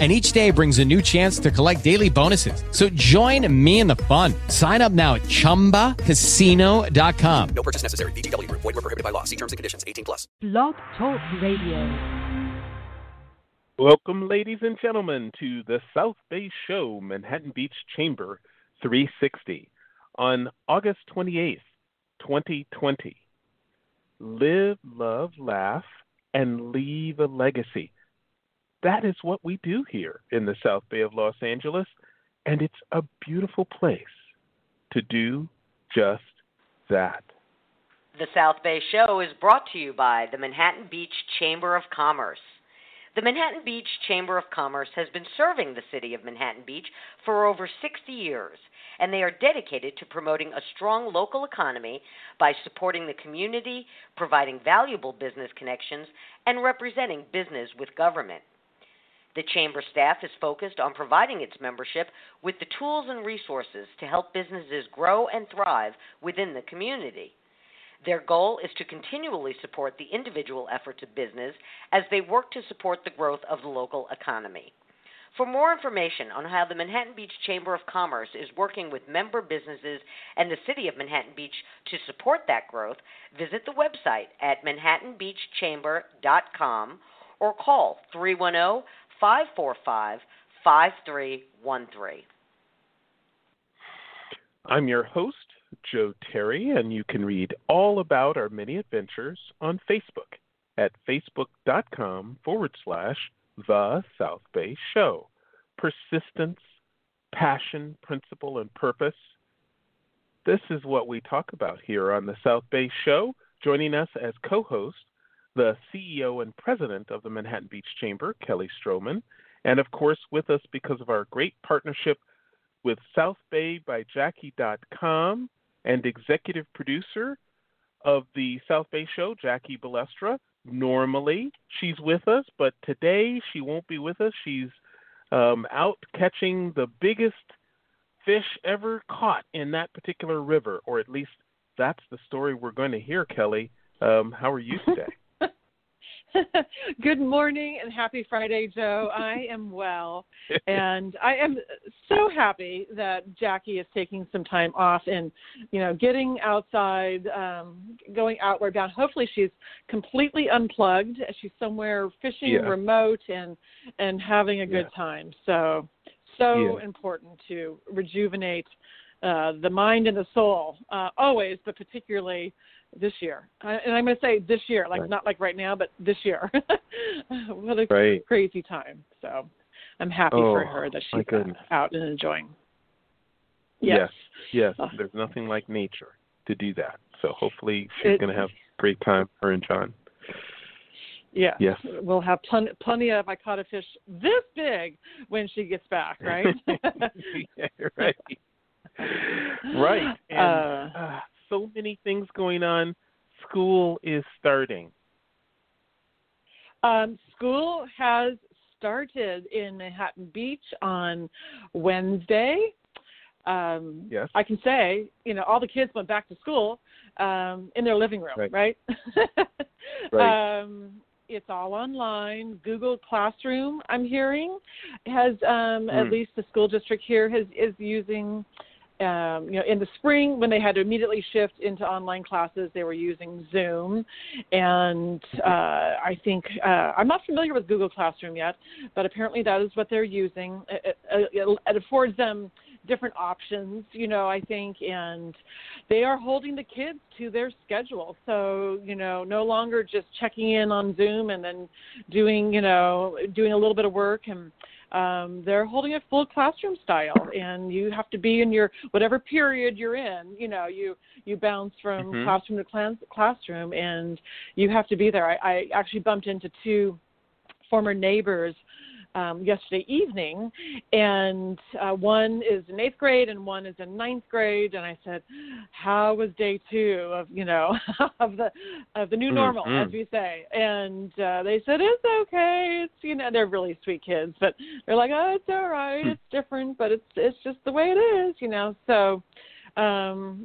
And each day brings a new chance to collect daily bonuses. So join me in the fun. Sign up now at ChumbaCasino.com. No purchase necessary. VGW Group. Void where prohibited by law. See terms and conditions. 18+. Blog Talk Radio. Welcome, ladies and gentlemen, to the South Bay Show, Manhattan Beach Chamber 360. On August 28th, 2020. Live, love, laugh, and leave a legacy. That is what we do here in the South Bay of Los Angeles, and it's a beautiful place to do just that. The South Bay Show is brought to you by the Manhattan Beach Chamber of Commerce. The Manhattan Beach Chamber of Commerce has been serving the city of Manhattan Beach for over 60 years, and they are dedicated to promoting a strong local economy by supporting the community, providing valuable business connections, and representing business with government. The Chamber staff is focused on providing its membership with the tools and resources to help businesses grow and thrive within the community. Their goal is to continually support the individual efforts of business as they work to support the growth of the local economy. For more information on how the Manhattan Beach Chamber of Commerce is working with member businesses and the City of Manhattan Beach to support that growth, visit the website at manhattanbeachchamber.com or call 310-545-5313. I'm your host, Joe Terry, and you can read all about our many adventures on Facebook at facebook.com/ The South Bay Show. Persistence, passion, principle, and purpose. This is what we talk about here on the South Bay Show. Joining us as co-host, the CEO and president of the Manhattan Beach Chamber, Kelly Stroman, and of course with us because of our great partnership with South Bay by Jackie.com and executive producer of the South Bay Show, Jackie Balestra. Normally she's with us, but today she won't be with us. She's out catching the biggest fish ever caught in that particular river, or at least that's the story we're going to hear, Kelly. How are you today? Good morning and happy Friday, Joe. I am well, and I am so happy that Jackie is taking some time off and, you know, getting outside, going outward bound. Hopefully she's completely unplugged. She's somewhere fishing remote and having a good time. So important to rejuvenate the mind and the soul, always, but particularly this year. And I'm going to say this year, like not like right now, but this year. What a crazy time. So I'm happy for her that she's out and enjoying. Yes. There's nothing like nature to do that. So hopefully she's going to have a great time, her and John. Yeah. Yes. We'll have plenty of I caught a fish this big when she gets back, right? Right. And, so many things going on. School is starting. School has started in Manhattan Beach on Wednesday. Yes. I can say, you know, all the kids went back to school in their living room, right? It's all online. Google Classroom, I'm hearing, has at least the school district here is using. You know, in the spring when they had to immediately shift into online classes, they were using Zoom, and I think I'm not familiar with Google Classroom yet, but apparently that is what they're using. It affords them different options, you know, I think, and they are holding the kids to their schedule. So, you know, no longer just checking in on Zoom and then doing a little bit of work, and they're holding it full classroom style, and you have to be in your whatever period you're in. You know, you bounce from classroom to classroom, and you have to be there. I actually bumped into two former neighbors yesterday evening, and one is in 8th grade and one is in 9th grade, and I said, how was day two of, you know, of the new normal, as we say? And they said, it's okay. It's, you know, they're really sweet kids, but they're like, oh, it's all right. It's different, but it's just the way it is, you know? So,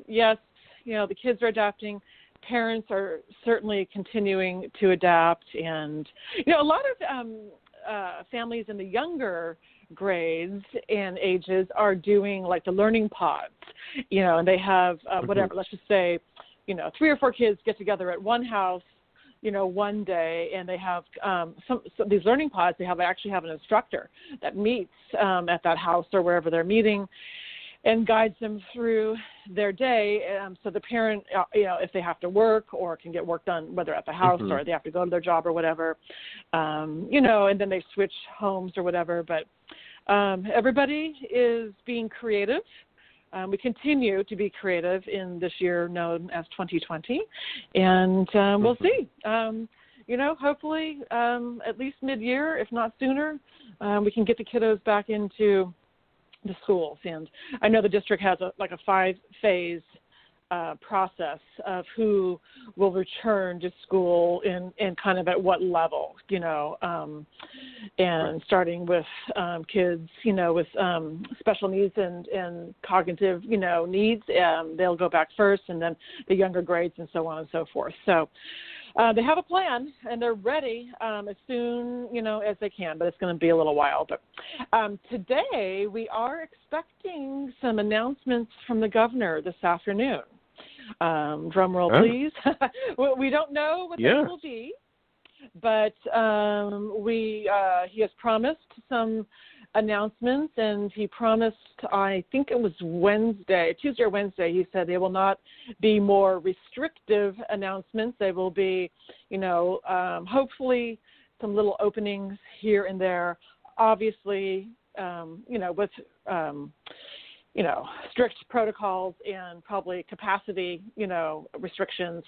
yes, you know, the kids are adapting. Parents are certainly continuing to adapt, and, you know, a lot of families in the younger grades and ages are doing, like, the learning pods, you know, and they have whatever, let's just say, you know, 3 or 4 kids get together at one house, you know, one day, and they have some these learning pods. They actually have an instructor that meets at that house or wherever they're meeting, and guides them through their day, so the parent, you know, if they have to work or can get work done, whether at the house or they have to go to their job or whatever, you know, and then they switch homes or whatever. But everybody is being creative. We continue to be creative in this year known as 2020, and we'll see. You know, hopefully at least mid-year, if not sooner, we can get the kiddos back into the schools. And I know the district has a 5-phase process of who will return to school and kind of at what level, you know, and starting with kids, you know, with special needs and cognitive, you know, needs. They'll go back first, and then the younger grades and so on and so forth. So they have a plan, and they're ready as soon, you know, as they can, but it's going to be a little while. But today we are expecting some announcements from the governor this afternoon. Drum roll, please. We don't know what that will be, but he has promised some announcements, and he promised, I think it was Tuesday or Wednesday, he said they will not be more restrictive announcements. They will be, you know, hopefully some little openings here and there, obviously, you know, with, you know, strict protocols and probably capacity, you know, restrictions,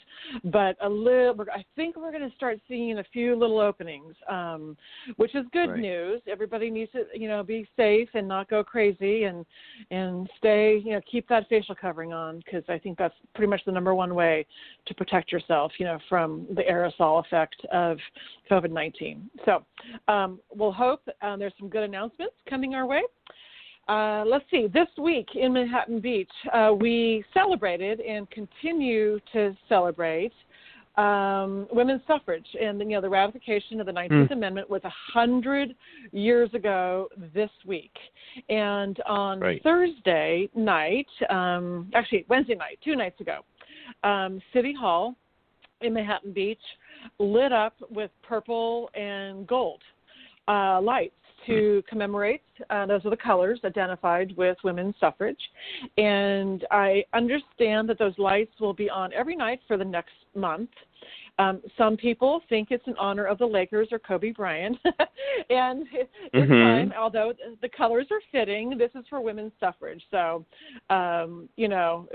but I think we're going to start seeing a few little openings, which is good news. Everybody needs to, you know, be safe and not go crazy and stay, you know, keep that facial covering on, because I think that's pretty much the number one way to protect yourself, you know, from the aerosol effect of COVID-19. So we'll hope there's some good announcements coming our way. Let's see. This week in Manhattan Beach, we celebrated and continue to celebrate women's suffrage, and, you know, the ratification of the 19th Amendment was 100 years ago this week. And on Thursday night, actually Wednesday night, 2 nights ago, City Hall in Manhattan Beach lit up with purple and gold lights to commemorate. Those are the colors identified with women's suffrage. And I understand that those lights will be on every night for the next month. Some people think it's in honor of the Lakers or Kobe Bryant. And it's time, although the colors are fitting, this is for women's suffrage. So, you know,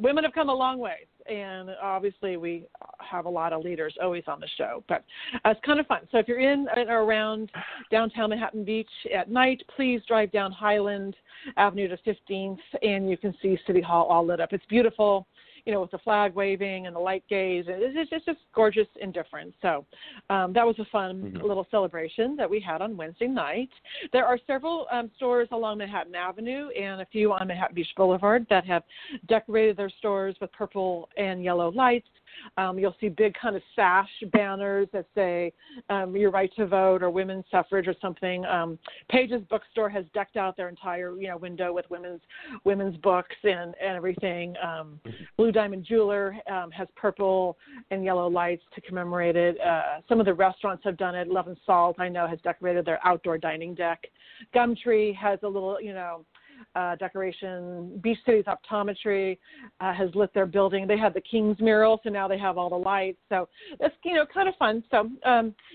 women have come a long way. And obviously we have a lot of leaders always on the show, but it's kind of fun. So if you're in or around downtown Manhattan Beach at night, please drive down Highland Avenue to 15th, and you can see City Hall all lit up. It's beautiful, you know, with the flag waving and the light gaze. It's just gorgeous and different. So that was a fun little celebration that we had on Wednesday night. There are several stores along Manhattan Avenue and a few on Manhattan Beach Boulevard that have decorated their stores with purple and yellow lights. You'll see big kind of sash banners that say your right to vote or women's suffrage or something. Pages Bookstore has decked out their entire, you know, window with women's books and everything. Blue Diamond Jeweler has purple and yellow lights to commemorate it. Some of the restaurants have done it. Love and Salt, I know, has decorated their outdoor dining deck. Gumtree has a little, you know, decoration. Beach City's Optometry has lit their building. They had the King's mural, so now they have all the lights. So it's, you know, kind of fun. So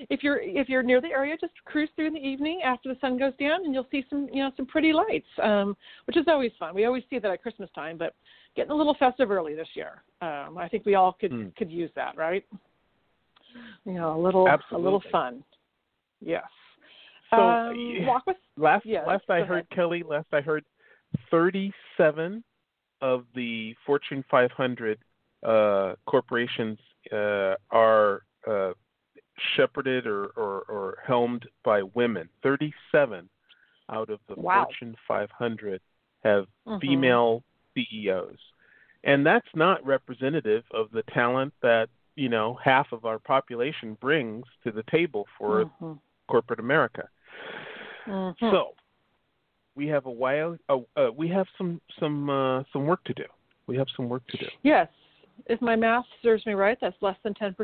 if you're near the area, just cruise through in the evening after the sun goes down, and you'll see some, you know, some pretty lights, which is always fun. We always see that at Christmas time, but getting a little festive early this year. I think we all could use that, right? You know, a little fun. Yes. So last I heard, Kelly, 37 of the Fortune 500 corporations are shepherded or helmed by women. 37 out of the Fortune 500 have female CEOs. And that's not representative of the talent that, you know, half of our population brings to the table for corporate America. So we have a while. We have some work to do. We have some work to do. Yes, if my math serves me right, that's less than 10%.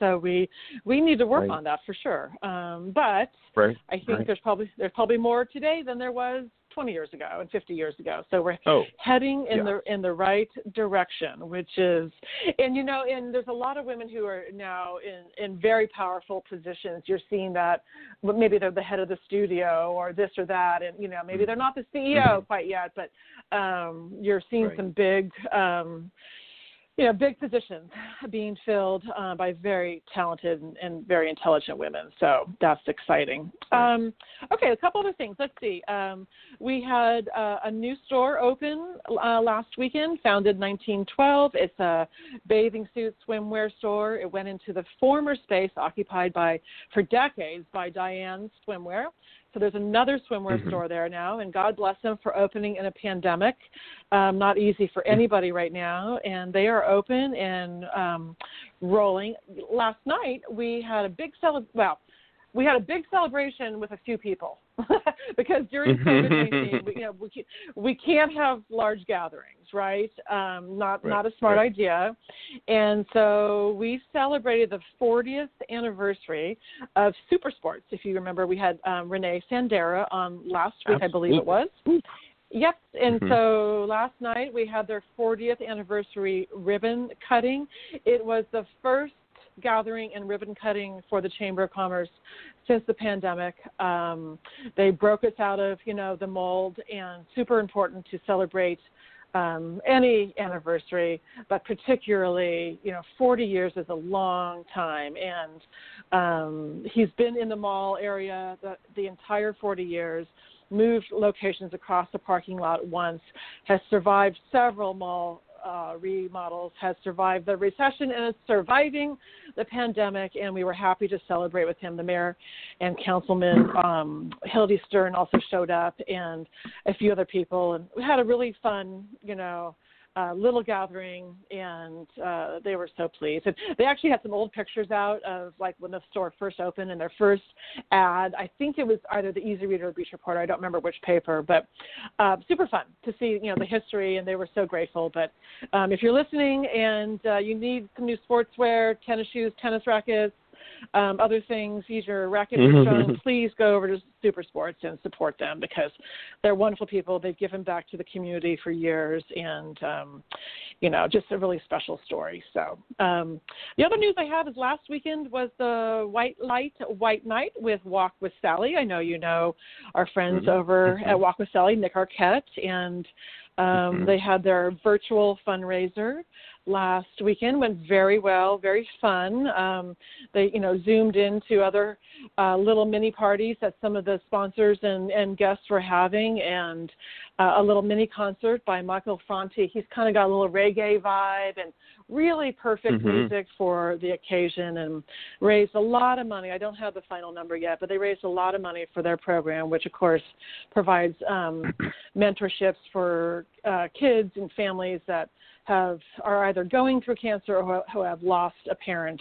So we need to work on that for sure. I think there's probably more today than there was 20 years ago and 50 years ago. So we're heading in the right direction, which is, and you know, and there's a lot of women who are now in very powerful positions. You're seeing that maybe they're the head of the studio or this or that. And, you know, maybe they're not the CEO quite yet, but you're seeing some big, big positions being filled by very talented and very intelligent women. So that's exciting. Okay, a couple other things. Let's see. We had a new store open last weekend, founded 1912. It's a bathing suit swimwear store. It went into the former space occupied for decades by Diane's Swimware. So there's another swimwear store there now, and God bless them for opening in a pandemic. Not easy for anybody right now, and they are open and rolling. Last night we had a big celebration with a few people because during COVID-19, we can't have large gatherings, right? Not a smart idea. And so we celebrated the 40th anniversary of Super Sports. If you remember, we had Renee Sandera on last week, I believe it was. Yes, and so last night we had their 40th anniversary ribbon cutting. It was the first gathering and ribbon cutting for the Chamber of Commerce since the pandemic. They broke us out of, the mold, and super important to celebrate any anniversary, but particularly, 40 years is a long time. And he's been in the mall area the entire 40 years, moved locations across the parking lot once, has survived several mall remodels, has survived the recession, and is surviving the pandemic, and we were happy to celebrate with him. The mayor and councilman Hildy Stern also showed up, and a few other people, and we had a really fun little gathering, and they were so pleased. And they actually had some old pictures out of like when the store first opened and their first ad. I think it was either the Easy Reader or Beach Reporter. I don't remember which paper, but super fun to see, the history, and they were so grateful. But if you're listening and you need some new sportswear, tennis shoes, tennis rackets, other things, use your racket and phone, please go over to Super Sports and support them because they're wonderful people. They've given back to the community for years, and, just a really special story. So the other news I have is last weekend was the White Night with Walk with Sally. I know you know our friends over at Walk with Sally, Nick Arquette, and they had their virtual fundraiser last weekend. Went very well, very fun. They, zoomed into other little mini parties that some of the sponsors and guests were having, and a little mini concert by Michael Franti. He's kind of got a little reggae vibe and really perfect music for the occasion, and raised a lot of money. I don't have the final number yet, but they raised a lot of money for their program, which, of course, provides mentorships for kids and families that are either going through cancer or who have lost a parent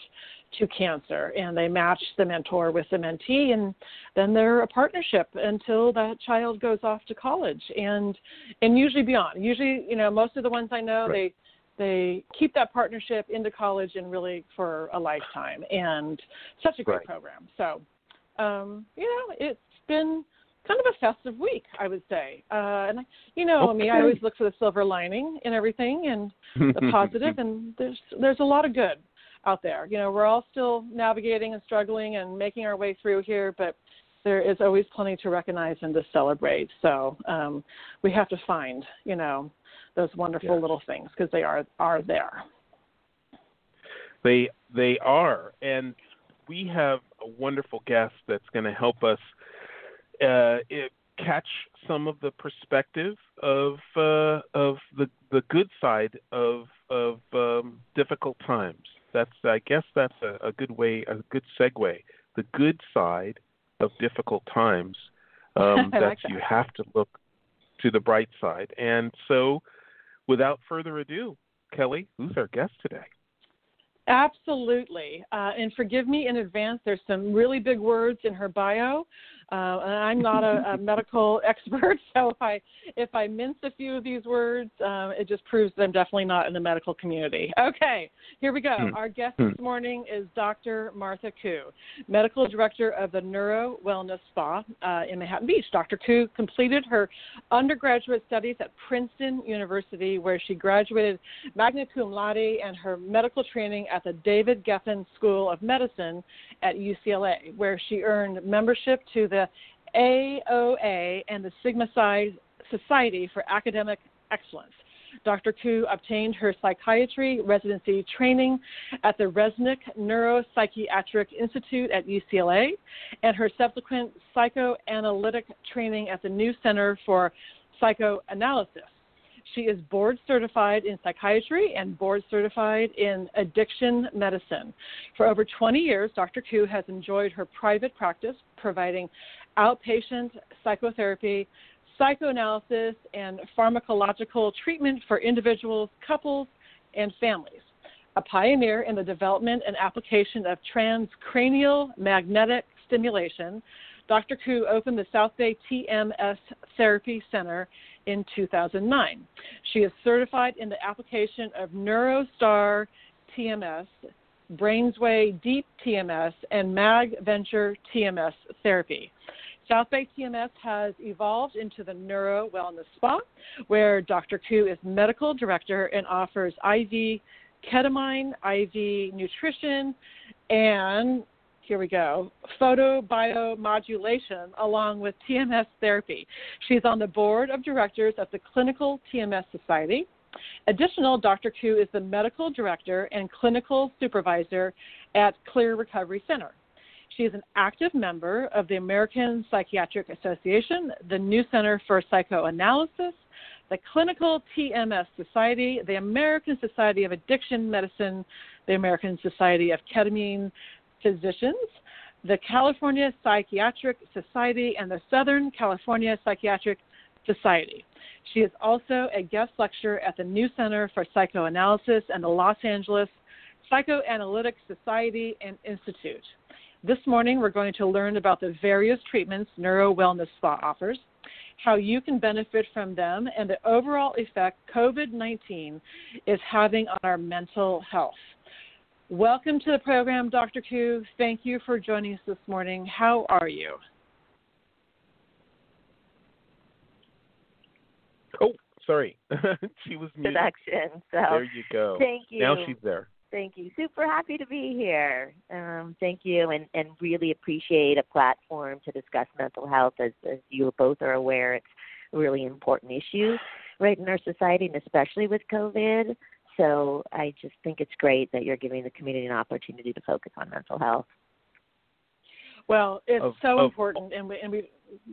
to cancer, and they match the mentor with the mentee, and then they're a partnership until that child goes off to college and usually beyond. Usually, most of the ones I know, they keep that partnership into college and really for a lifetime, and such a great program. So, it's been kind of a festive week, I would say. And, I always look for the silver lining in everything and the positive, and there's a lot of good out there. We're all still navigating and struggling and making our way through here, but there is always plenty to recognize and to celebrate. So we have to find, those wonderful little things, because they are there. They are. And we have a wonderful guest that's going to help us catch some of the perspective of the good side of difficult times. That's, I guess that's a good way, a good segue. The good side of difficult times, that you have to look to the bright side. And so without further ado, Kelly, who's our guest today? Absolutely. And forgive me in advance, there's some really big words in her bio. And I'm not a medical expert, so if I mince a few of these words, it just proves that I'm definitely not in the medical community. Okay, here we go. Our guest this morning is Dr. Martha Koo, Medical Director of the Neuro Wellness Spa in Manhattan Beach. Dr. Koo completed her undergraduate studies at Princeton University, where she graduated magna cum laude, and her medical training at the David Geffen School of Medicine at UCLA, where she earned membership to the AOA and the Sigma Psi Society for Academic Excellence. Dr. Koo obtained her psychiatry residency training at the Resnick Neuropsychiatric Institute at UCLA and her subsequent psychoanalytic training at the New Center for Psychoanalysis. She is board certified in psychiatry and board certified in addiction medicine. For over 20 years, Dr. Koo has enjoyed her private practice providing outpatient psychotherapy, psychoanalysis, and pharmacological treatment for individuals, couples, and families. A pioneer in the development and application of transcranial magnetic stimulation, Dr. Koo opened the South Bay TMS Therapy Center in 2009. She is certified in the application of NeuroStar TMS, Brainsway Deep TMS, and MagVenture TMS therapy. South Bay TMS has evolved into the Neuro Wellness Spa, where Dr. Koo is medical director and offers IV ketamine, IV nutrition, and here we go, photobiomodulation, along with TMS therapy. She's on the board of directors of the Clinical TMS Society. Additional, Dr. Koo is the medical director and clinical supervisor at Clear Recovery Center. She is an active member of the American Psychiatric Association, the New Center for Psychoanalysis, the Clinical TMS Society, the American Society of Addiction Medicine, the American Society of Ketamine Physicians, the California Psychiatric Society, and the Southern California Psychiatric Society. She is also a guest lecturer at the New Center for Psychoanalysis and the Los Angeles Psychoanalytic Society and Institute. This morning, we're going to learn about the various treatments Neuro Wellness Spa offers, how you can benefit from them, and the overall effect COVID-19 is having on our mental health. Welcome to the program, Dr. Koo. Thank you for joining us this morning. How are you? Oh, sorry. She was muted. Introduction. So there you go. Thank you. Now she's there. Thank you. Super happy to be here. Thank you, and really appreciate a platform to discuss mental health. As you both are aware, it's a really important issue right in our society, and especially with COVID. So I just think it's great that you're giving the community an opportunity to focus on mental health. Well, it's so important, and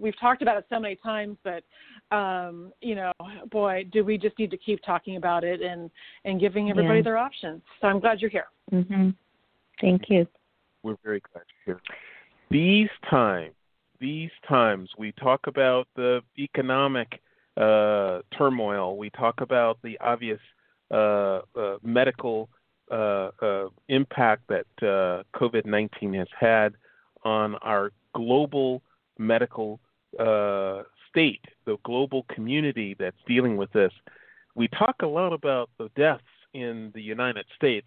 we've talked about it so many times, but, you know, boy, do we just need to keep talking about it and giving everybody their options. So I'm glad you're here. Mm-hmm. Thank you. We're very glad you're here. These times we talk about the economic turmoil. We talk about the obvious medical impact that COVID-19 has had on our global medical state, the global community that's dealing with this. We talk a lot about the deaths in the United States,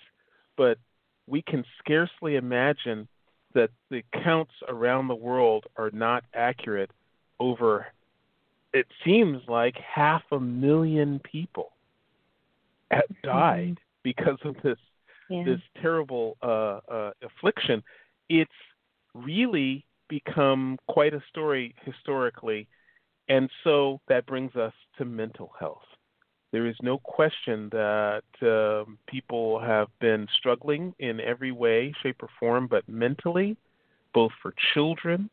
but we can scarcely imagine that the counts around the world are not accurate over, it seems like, 500,000 people died because of this terrible affliction. It's really become quite a story historically, and so that brings us to mental health. There is no question that people have been struggling in every way, shape, or form, but mentally, both for children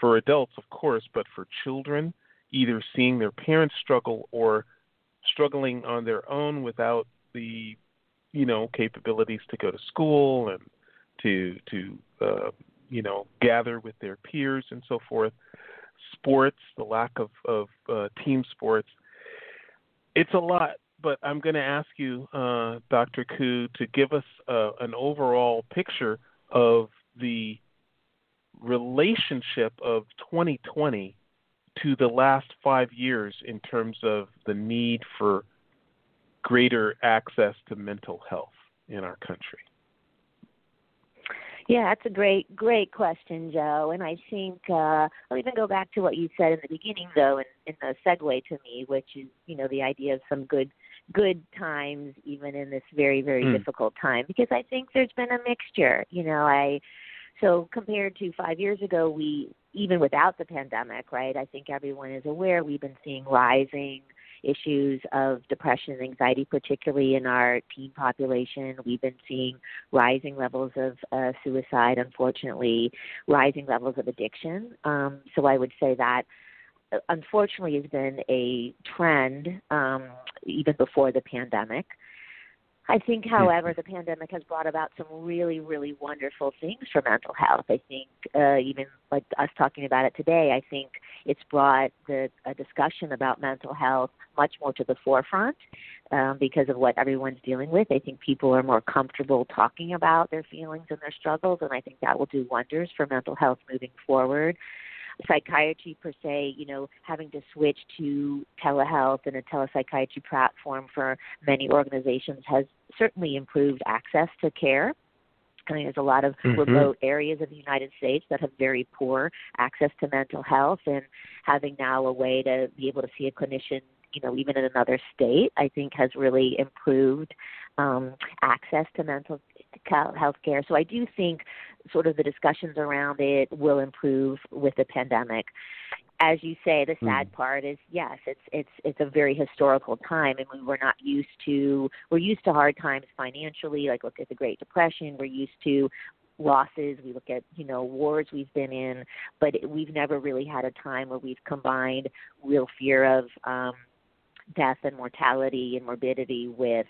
for adults, of course, but for children, either seeing their parents struggle or struggling on their own without the, capabilities to go to school and to gather with their peers and so forth. Sports, the lack of team sports. It's a lot, but I'm going to ask you, Dr. Koo, to give us an overall picture of the relationship of 2020 to the last 5 years in terms of the need for greater access to mental health in our country. Yeah, that's a great question, Joe. And I think I'll even go back to what you said in the beginning, though, in the segue to me, which is, the idea of some good times, even in this very, very difficult time, because I think there's been a mixture. So compared to 5 years ago, even without the pandemic, right, I think everyone is aware we've been seeing rising issues of depression and anxiety, particularly in our teen population. We've been seeing rising levels of suicide, unfortunately, rising levels of addiction. So I would say that, unfortunately, has been a trend even before the pandemic. I think, however, the pandemic has brought about some really, really wonderful things for mental health. I think even like us talking about it today, I think it's brought a discussion about mental health much more to the forefront because of what everyone's dealing with. I think people are more comfortable talking about their feelings and their struggles, and I think that will do wonders for mental health moving forward. Psychiatry per se, having to switch to telehealth and a telepsychiatry platform for many organizations has certainly improved access to care. I mean, there's a lot of remote areas of the United States that have very poor access to mental health, and having now a way to be able to see a clinician, even in another state, I think has really improved access to mental health care. So I do think sort of the discussions around it will improve with the pandemic. As you say, the sad part is, yes, it's a very historical time, and we're used to hard times financially. Like, look at the Great Depression. We're used to losses. We look at, wars we've been in, but we've never really had a time where we've combined real fear of death and mortality and morbidity with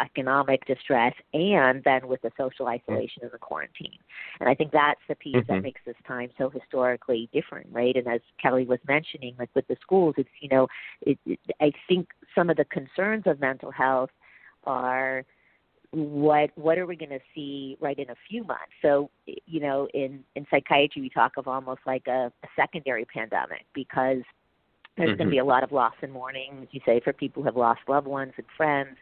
economic distress, and then with the social isolation and the quarantine. And I think that's the piece that makes this time so historically different, right? And as Kelly was mentioning, like with the schools, it's, I think some of the concerns of mental health are, what are we going to see right in a few months? So, in psychiatry, we talk of almost like a secondary pandemic, because there's going to be a lot of loss and mourning, as you say, for people who have lost loved ones and friends.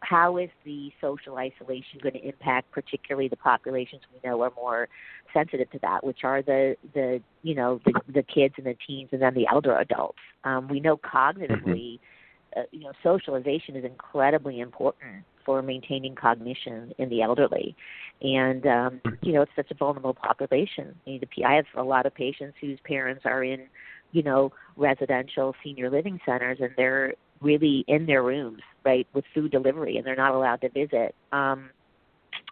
How is the social isolation going to impact particularly the populations we know are more sensitive to that, which are the kids and the teens, and then the elder adults? We know cognitively, socialization is incredibly important for maintaining cognition in the elderly. And, it's such a vulnerable population. I have a lot of patients whose parents are in, residential senior living centers, and they're really in their rooms, right, with food delivery, and they're not allowed to visit. And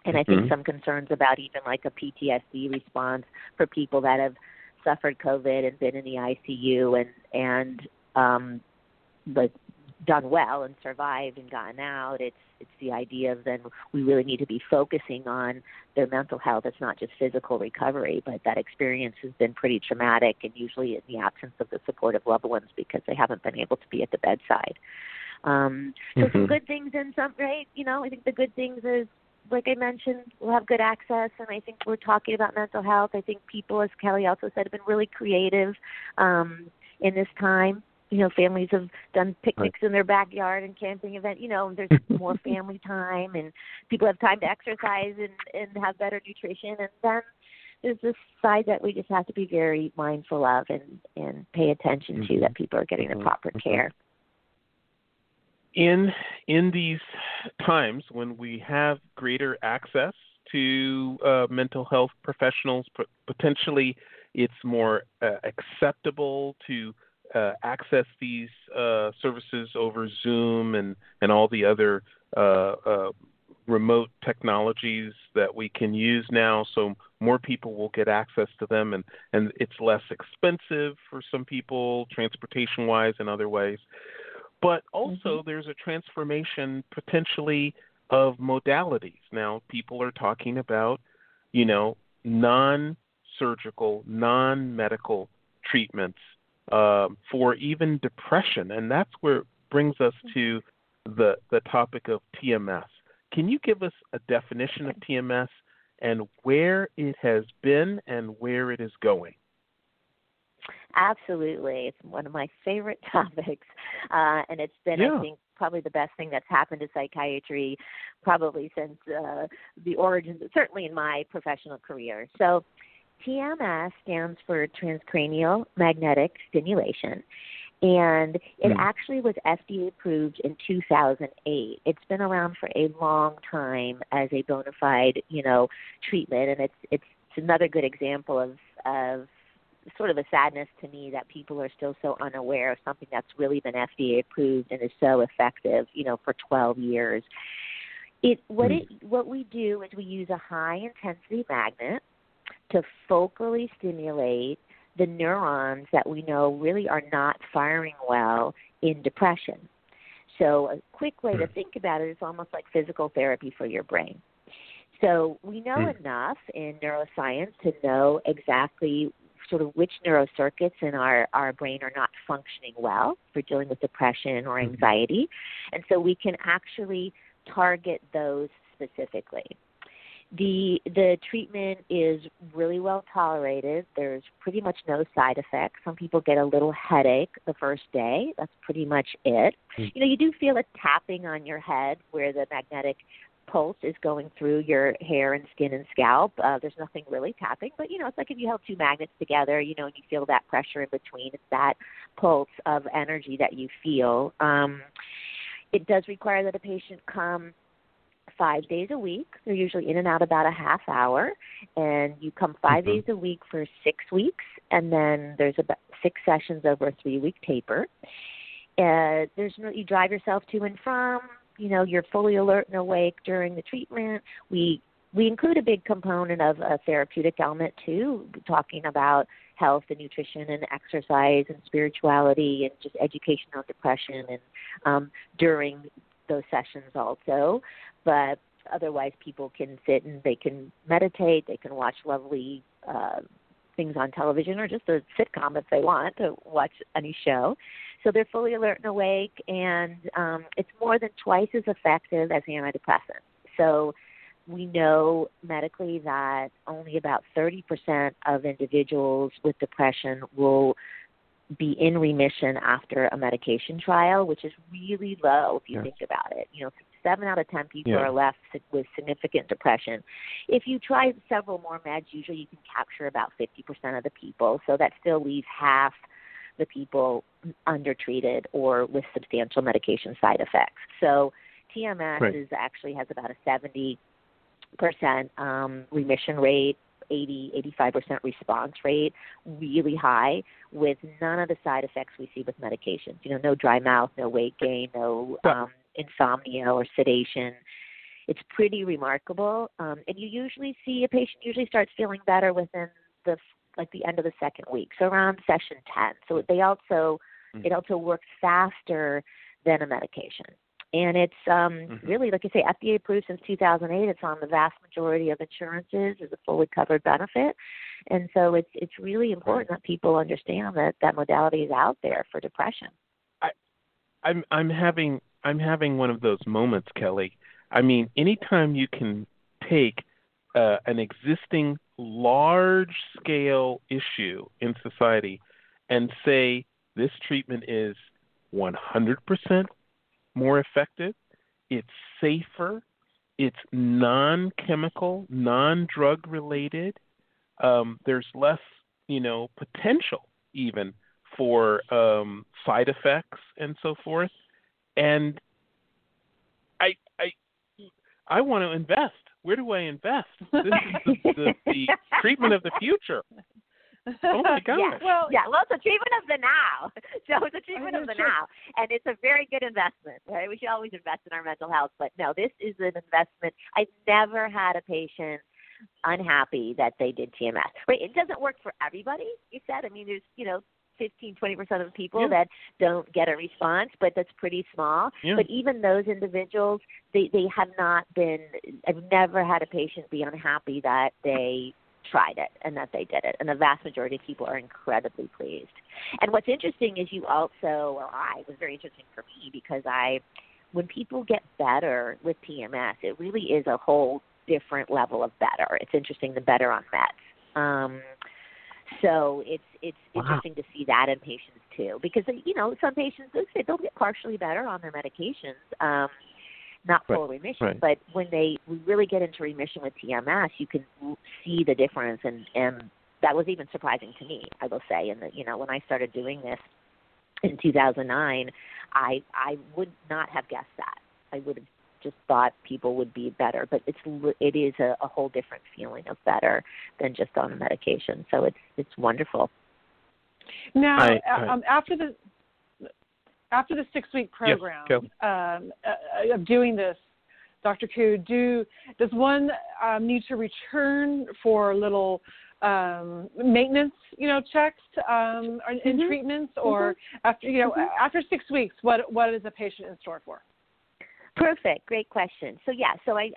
I think some concerns about even like a PTSD response for people that have suffered COVID and been in the ICU and done well and survived and gotten out. It's the idea of then we really need to be focusing on their mental health. It's not just physical recovery, but that experience has been pretty traumatic, and usually in the absence of the supportive loved ones because they haven't been able to be at the bedside. So some good things and some, right? I think the good things is, like I mentioned, we'll have good access, and I think we're talking about mental health. I think people, as Kelly also said, have been really creative in this time. Families have done picnics in their backyard and camping events. There's more family time, and people have time to exercise and have better nutrition. And then there's this side that we just have to be very mindful of and pay attention to, that people are getting the proper care. In these times when we have greater access to mental health professionals, potentially it's more acceptable to access these services over Zoom and all the other remote technologies that we can use now, so more people will get access to them, and it's less expensive for some people, transportation-wise and other ways. But also there's a transformation potentially of modalities. Now people are talking about, you know, non-surgical, non-medical treatments for even depression, and that's where it brings us to the topic of TMS. Can you give us a definition of TMS and where it has been and where it is going? Absolutely. It's one of my favorite topics, and it's been, I think, probably the best thing that's happened to psychiatry probably since the origins, certainly in my professional career. So TMS stands for Transcranial Magnetic Stimulation. And it actually was FDA approved in 2008. It's been around for a long time as a bona fide, you know, treatment, and it's another good example of sort of a sadness to me that people are still so unaware of something that's really been FDA approved and is so effective, you know, for 12 years. What we do is we use a high intensity magnet to focally stimulate the neurons that we know really are not firing well in depression. So a quick way to think about it is almost like physical therapy for your brain. So we know enough in neuroscience to know exactly sort of which neurocircuits in our brain are not functioning well for dealing with depression or anxiety. And so we can actually target those specifically. The treatment is really well tolerated. There's pretty much no side effects. Some people get a little headache the first day. That's pretty much it. You know, you do feel a tapping on your head where the magnetic pulse is going through your hair and skin and scalp. There's nothing really tapping, but, you know, it's like if you held two magnets together, you know, and you feel that pressure in between. It's that pulse of energy that you feel. It does require that a patient come 5 days a week. They're usually in and out about a half hour, and you come 5 days a week for 6 weeks, and then there's about 6 sessions over a 3-week taper. You drive yourself to and from. You know, you're fully alert and awake during the treatment. We include a big component of a therapeutic element too, talking about health and nutrition and exercise and spirituality and just education on depression and during those sessions also. But otherwise people can sit and they can meditate, they can watch lovely things on television or just a sitcom if they want to watch any show. So they're fully alert and awake, and it's more than twice as effective as antidepressants. So we know medically that only about 30% of individuals with depression will be in remission after a medication trial, which is really low if you think about it. You know, 7 out of 10 people are left with significant depression. If you try several more meds, usually you can capture about 50% of the people. So that still leaves half the people undertreated or with substantial medication side effects. So TMS actually has about a 70% remission rate, 80-85% response rate, really high, with none of the side effects we see with medications. You know, no dry mouth, no weight gain, no insomnia or sedation. It's pretty remarkable. And you usually see a patient usually starts feeling better within the end of the second week, so around session 10. So it also works faster than a medication. And it's really, like I say, FDA approved since 2008. It's on the vast majority of insurances as a fully covered benefit. And so it's really important that people understand that modality is out there for depression. I'm having one of those moments, Kelly. I mean, anytime you can take an existing large-scale issue in society and say this treatment is 100% more effective, it's safer, it's non-chemical, non-drug related. There's less, you know, potential even for side effects and so forth. And I want to invest. Where do I invest? This is the treatment of the future. Oh my gosh. Well, it's achievement of the now. So it's achievement of the now. And it's a very good investment, right? We should always invest in our mental health. But no, this is an investment. I've never had a patient unhappy that they did TMS. Right? It doesn't work for everybody, you said. I mean, there's, 15-20% of people that don't get a response, but that's pretty small. Yeah. But even those individuals, they have not been – I've never had a patient be unhappy that they tried it and that they did it. And the vast majority of people are incredibly pleased. And what's interesting is you also – it was very interesting for me because when people get better with TMS, it really is a whole different level of better. It's interesting, the better on meds. So it's interesting to see that in patients too, because some patients they'll get partially better on their medications, not full remission, but when they really get into remission with TMS, you can see the difference, and that was even surprising to me, I will say. And when I started doing this in 2009, I would not have guessed that. I would have just thought people would be better, but it is a whole different feeling of better than just on medication. So it's wonderful. Now, after the 6-week program of doing this, Dr. Koo, does one need to return for little maintenance, checks and treatments, or after after 6 weeks, what is a patient in store for? Perfect. Great question. So, I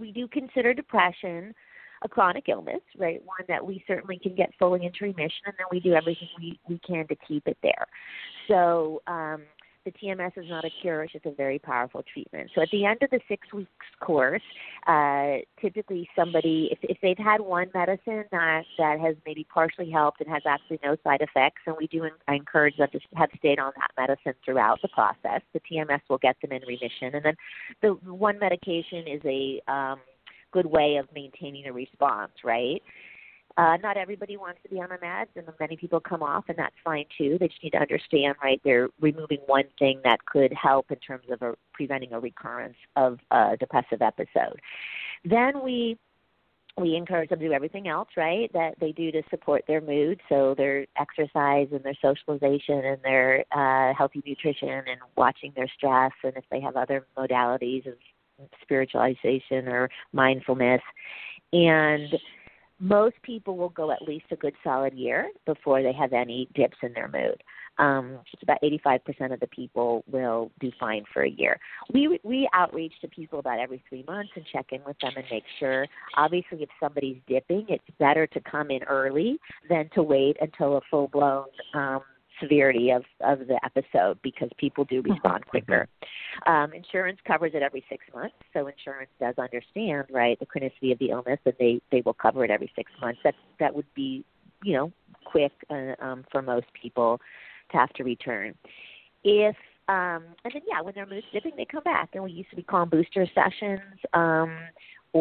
we do consider depression a chronic illness, right, one that we certainly can get fully into remission, and then we do everything we can to keep it there. So the TMS is not a cure. It's just a very powerful treatment. So at the end of the 6 weeks course, typically somebody, if they've had one medicine that has maybe partially helped and has absolutely no side effects, and I encourage them to have stayed on that medicine throughout the process. The TMS will get them in remission. And then the one medication is a good way of maintaining a response, right? Not everybody wants to be on the meds, and many people come off, and that's fine too. They just need to understand, right, they're removing one thing that could help in terms of preventing a recurrence of a depressive episode. Then we encourage them to do everything else, right, that they do to support their mood, so their exercise and their socialization and their healthy nutrition and watching their stress, and if they have other modalities of spiritualization or mindfulness. And most people will go at least a good solid year before they have any dips in their mood. It's about 85% of the people will do fine for a year. We outreach to people about every 3 months and check in with them and make sure. Obviously, if somebody's dipping, it's better to come in early than to wait until a full-blown severity of the episode, because people do respond quicker. Insurance covers it every 6 months, so insurance does understand, right, the chronicity of the illness, and they will cover it every 6 months. That would be, quick for most people to have to return. If and then, when their mood's dipping, they come back, and we used to call them booster sessions,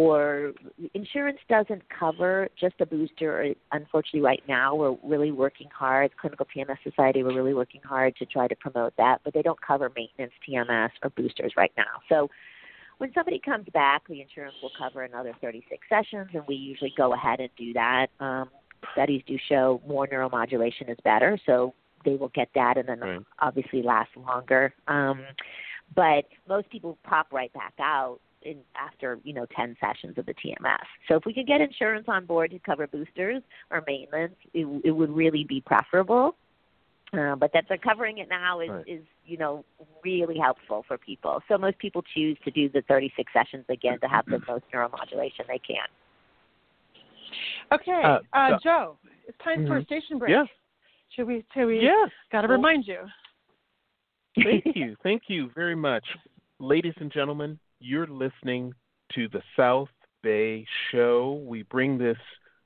or insurance doesn't cover just a booster. Unfortunately, right now, we're really working hard. Clinical TMS Society, we're really working hard to try to promote that, but they don't cover maintenance TMS or boosters right now. So when somebody comes back, the insurance will cover another 36 sessions, and we usually go ahead and do that. Studies do show more neuromodulation is better, so they will get that, and then obviously last longer. But most people pop right back out after 10 sessions of the TMS. So if we could get insurance on board to cover boosters or maintenance, it would really be preferable. But that they're covering it now is really helpful for people. So most people choose to do the 36 sessions again to have the most neuromodulation they can. Okay, Joe, it's time for a station break. Yeah. Should we? Yes. Got to remind you. Thank you. Thank you very much, ladies and gentlemen. You're listening to the South Bay Show. We bring this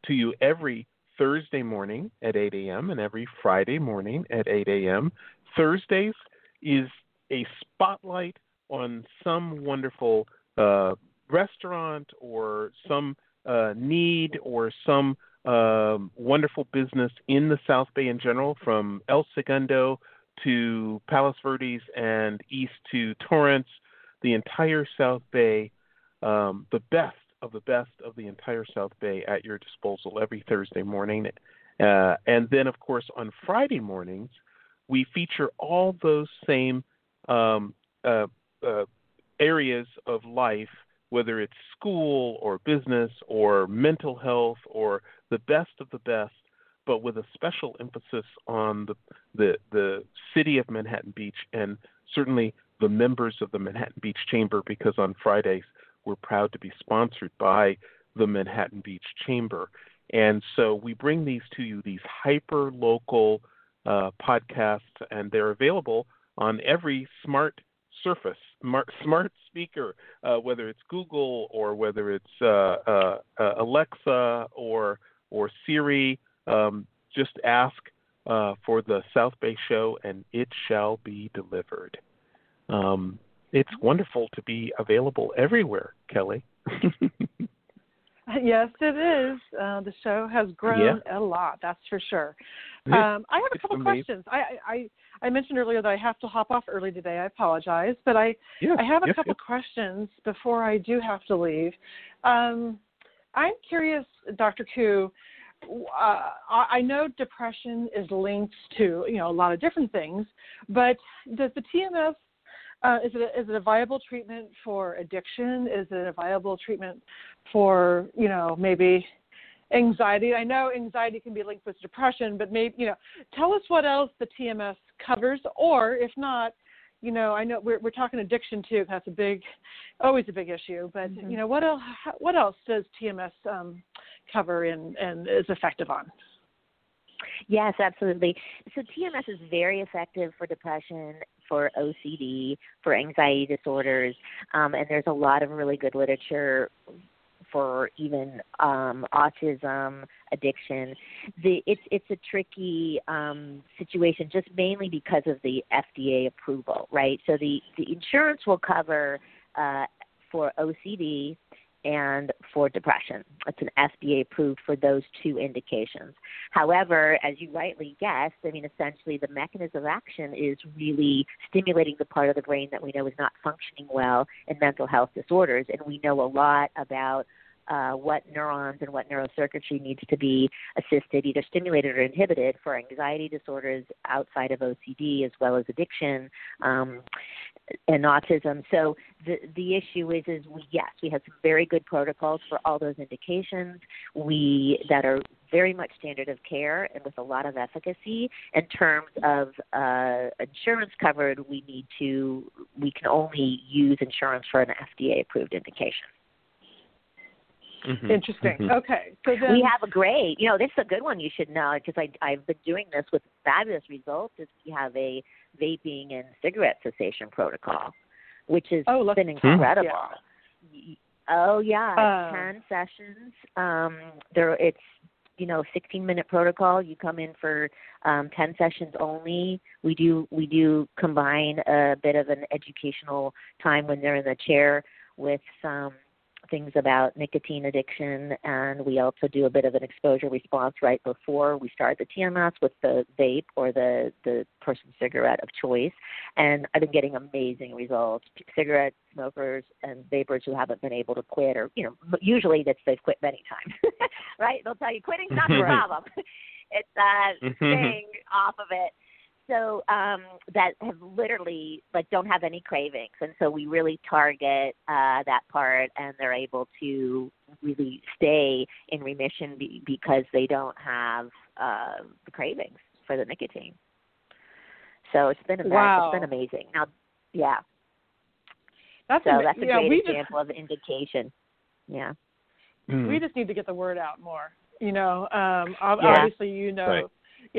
to you every Thursday morning at 8 a.m. and every Friday morning at 8 a.m. Thursdays is a spotlight on some wonderful restaurant or some need or some wonderful business in the South Bay in general, from El Segundo to Palos Verdes and east to Torrance. The entire South Bay, the best of the entire South Bay at your disposal every Thursday morning And then, of course, on Friday mornings, we feature all those same areas of life, whether it's school or business or mental health or the best of the best, but with a special emphasis on the city of Manhattan Beach and certainly the members of the Manhattan Beach Chamber, because on Fridays we're proud to be sponsored by the Manhattan Beach Chamber. And so we bring these to you, these hyper-local podcasts, and they're available on every smart surface, smart speaker, whether it's Google or whether it's Alexa or Siri. Just ask for the South Bay Show, and it shall be delivered. It's wonderful to be available everywhere, Kelly. Yes, it is. The show has grown a lot, that's for sure. I have a couple questions. I mentioned earlier that I have to hop off early today. I apologize. But I have a couple questions before I do have to leave. I'm curious, Dr. Koo, I know depression is linked to, a lot of different things, but does the TMS, is it a viable treatment for addiction? Is it a viable treatment for, maybe anxiety? I know anxiety can be linked with depression, but maybe, tell us what else the TMS covers, or if not, I know we're talking addiction too. That's always a big issue, but what else does TMS cover and is effective on? Yes, absolutely. So TMS is very effective for depression, for OCD, for anxiety disorders, and there's a lot of really good literature for even autism, addiction. It's a tricky situation, just mainly because of the FDA approval, right? So the insurance will cover for OCD and for depression. It's an FDA approved for those two indications. However, as you rightly guessed, essentially the mechanism of action is really stimulating the part of the brain that we know is not functioning well in mental health disorders. And we know a lot about what neurons and what neurocircuitry needs to be assisted, either stimulated or inhibited, for anxiety disorders outside of OCD as well as addiction and autism. So the issue is we have some very good protocols for all those indications that are very much standard of care and with a lot of efficacy. In terms of insurance covered, we can only use insurance for an FDA-approved indication. Mm-hmm. Interesting. Mm-hmm. Okay. So then, we have a great, this is a good one you should know, because I've been doing this with fabulous results. Is we have a vaping and cigarette cessation protocol, which has been incredible. Yeah. Oh, yeah. 10 sessions. It's 16-minute protocol. You come in for 10 sessions only. We do combine a bit of an educational time when they're in the chair with some things about nicotine addiction, and we also do a bit of an exposure response right before we start the TMS with the vape or the person's cigarette of choice. And I've been getting amazing results. Cigarette smokers and vapers who haven't been able to quit, or usually they've quit many times, right? They'll tell you quitting's not the problem. It's staying off of it. So that have literally don't have any cravings, and so we really target that part, and they're able to really stay in remission because they don't have the cravings for the nicotine. So it's been It's been amazing. Now, yeah, that's a great example of indication. Yeah, we just need to get the word out more. Obviously,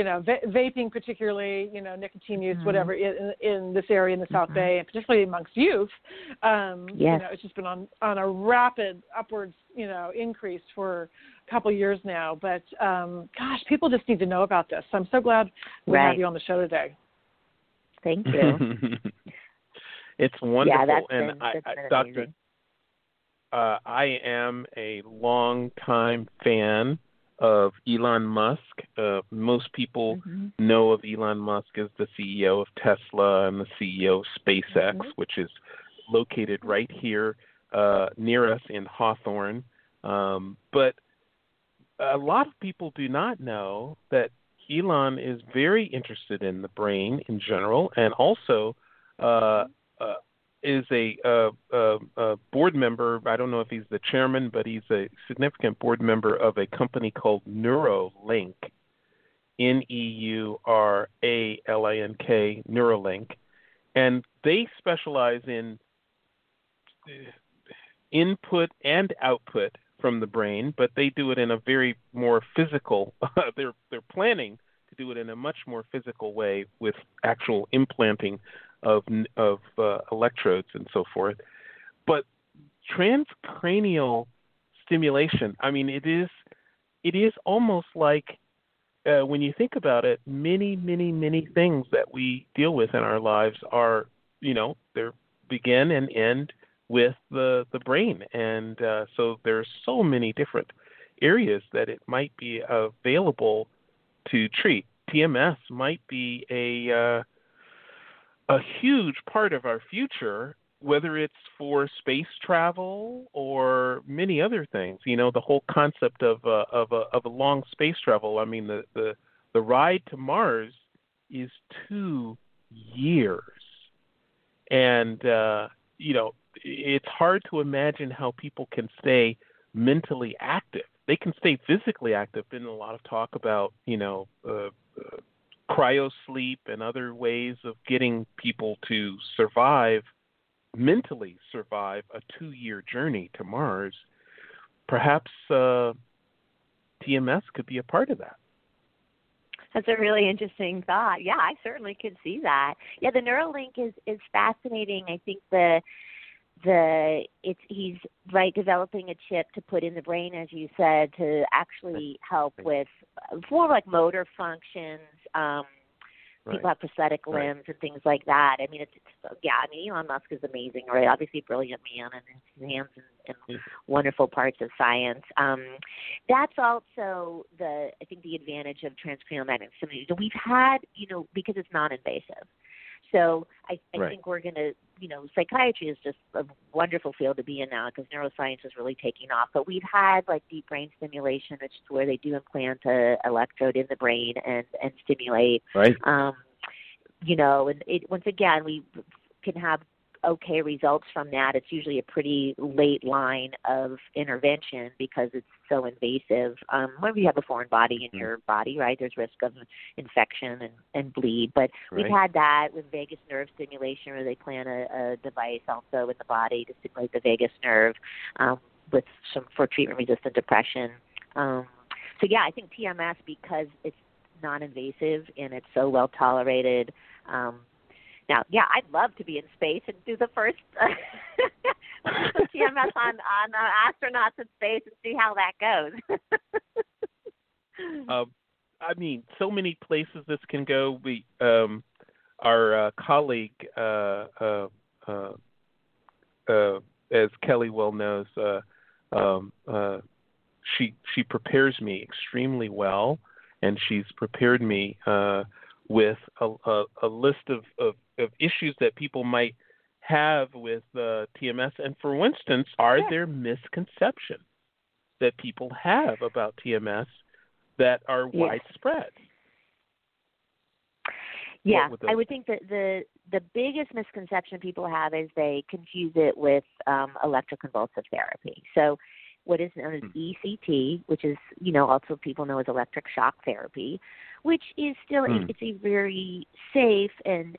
Right. Vaping particularly, nicotine use, whatever, in this area in the South Bay, and particularly amongst youth, it's just been on a rapid upwards, increase for a couple years now. But, people just need to know about this. So I'm so glad we have you on the show today. Thank you. It's wonderful. Yeah, Doctor, I am a long-time fan of Elon Musk. Most people know of Elon Musk as the CEO of Tesla and the CEO of SpaceX, which is located right here near us in Hawthorne. But a lot of people do not know that Elon is very interested in the brain in general, and also is a board member. I don't know if he's the chairman, but he's a significant board member of a company called Neuralink, Neuralink, Neuralink. And they specialize in input and output from the brain, but they do it in a very more physical they're planning to do it in a much more physical way with actual implanting of electrodes and so forth. But transcranial stimulation, I mean, it is almost like when you think about it, many things that we deal with in our lives are, you know, they begin and end with the brain. And so there are so many different areas that it might be available to treat. TMS might be a huge part of our future, whether it's for space travel or many other things. You know, the whole concept of a long space travel. I mean, the ride to Mars is 2 years. And, you know, it's hard to imagine how people can stay mentally active. They can stay physically active. There's been a lot of talk about, you know, cryo sleep and other ways of getting people to mentally survive a 2-year journey to Mars. Perhaps TMS could be a part of that. That's a really interesting thought. Yeah, I certainly could see that. Yeah, the Neuralink is fascinating. I think he's right, developing a chip to put in the brain, as you said, to actually help with more like motor functions. People have prosthetic limbs and things like that. I mean, Elon Musk is amazing, right? Obviously a brilliant man, and his hands in wonderful parts of science. That's also the advantage of transcranial magnetic stimulation. We've had, you know, because it's non-invasive. So I think we're going to, you know, psychiatry is just a wonderful field to be in now because neuroscience is really taking off. But we've had like deep brain stimulation, which is where they do implant an electrode in the brain and stimulate. Right. You know, and once again, we can have okay results from that. It's usually a pretty late line of intervention because it's so invasive. Whenever you have a foreign body in your body, right, there's risk of infection and bleed. But we've had that with vagus nerve stimulation, where they plant a device also in the body to stimulate the vagus nerve for treatment-resistant depression. So, yeah, I think TMS, because it's non-invasive and it's so well-tolerated, now, yeah, I'd love to be in space and do the first TMS on astronauts in space and see how that goes. I mean, so many places this can go. We, our colleague, as Kelly well knows, she prepares me extremely well, and she's prepared me with a list of issues that people might have with TMS. And for instance, are there misconceptions that people have about TMS that are widespread? Yeah, I would think that the biggest misconception people have is they confuse it with electroconvulsive therapy. So what is known as ECT, which is, you know, also people know as electric shock therapy, which is still it's a very safe and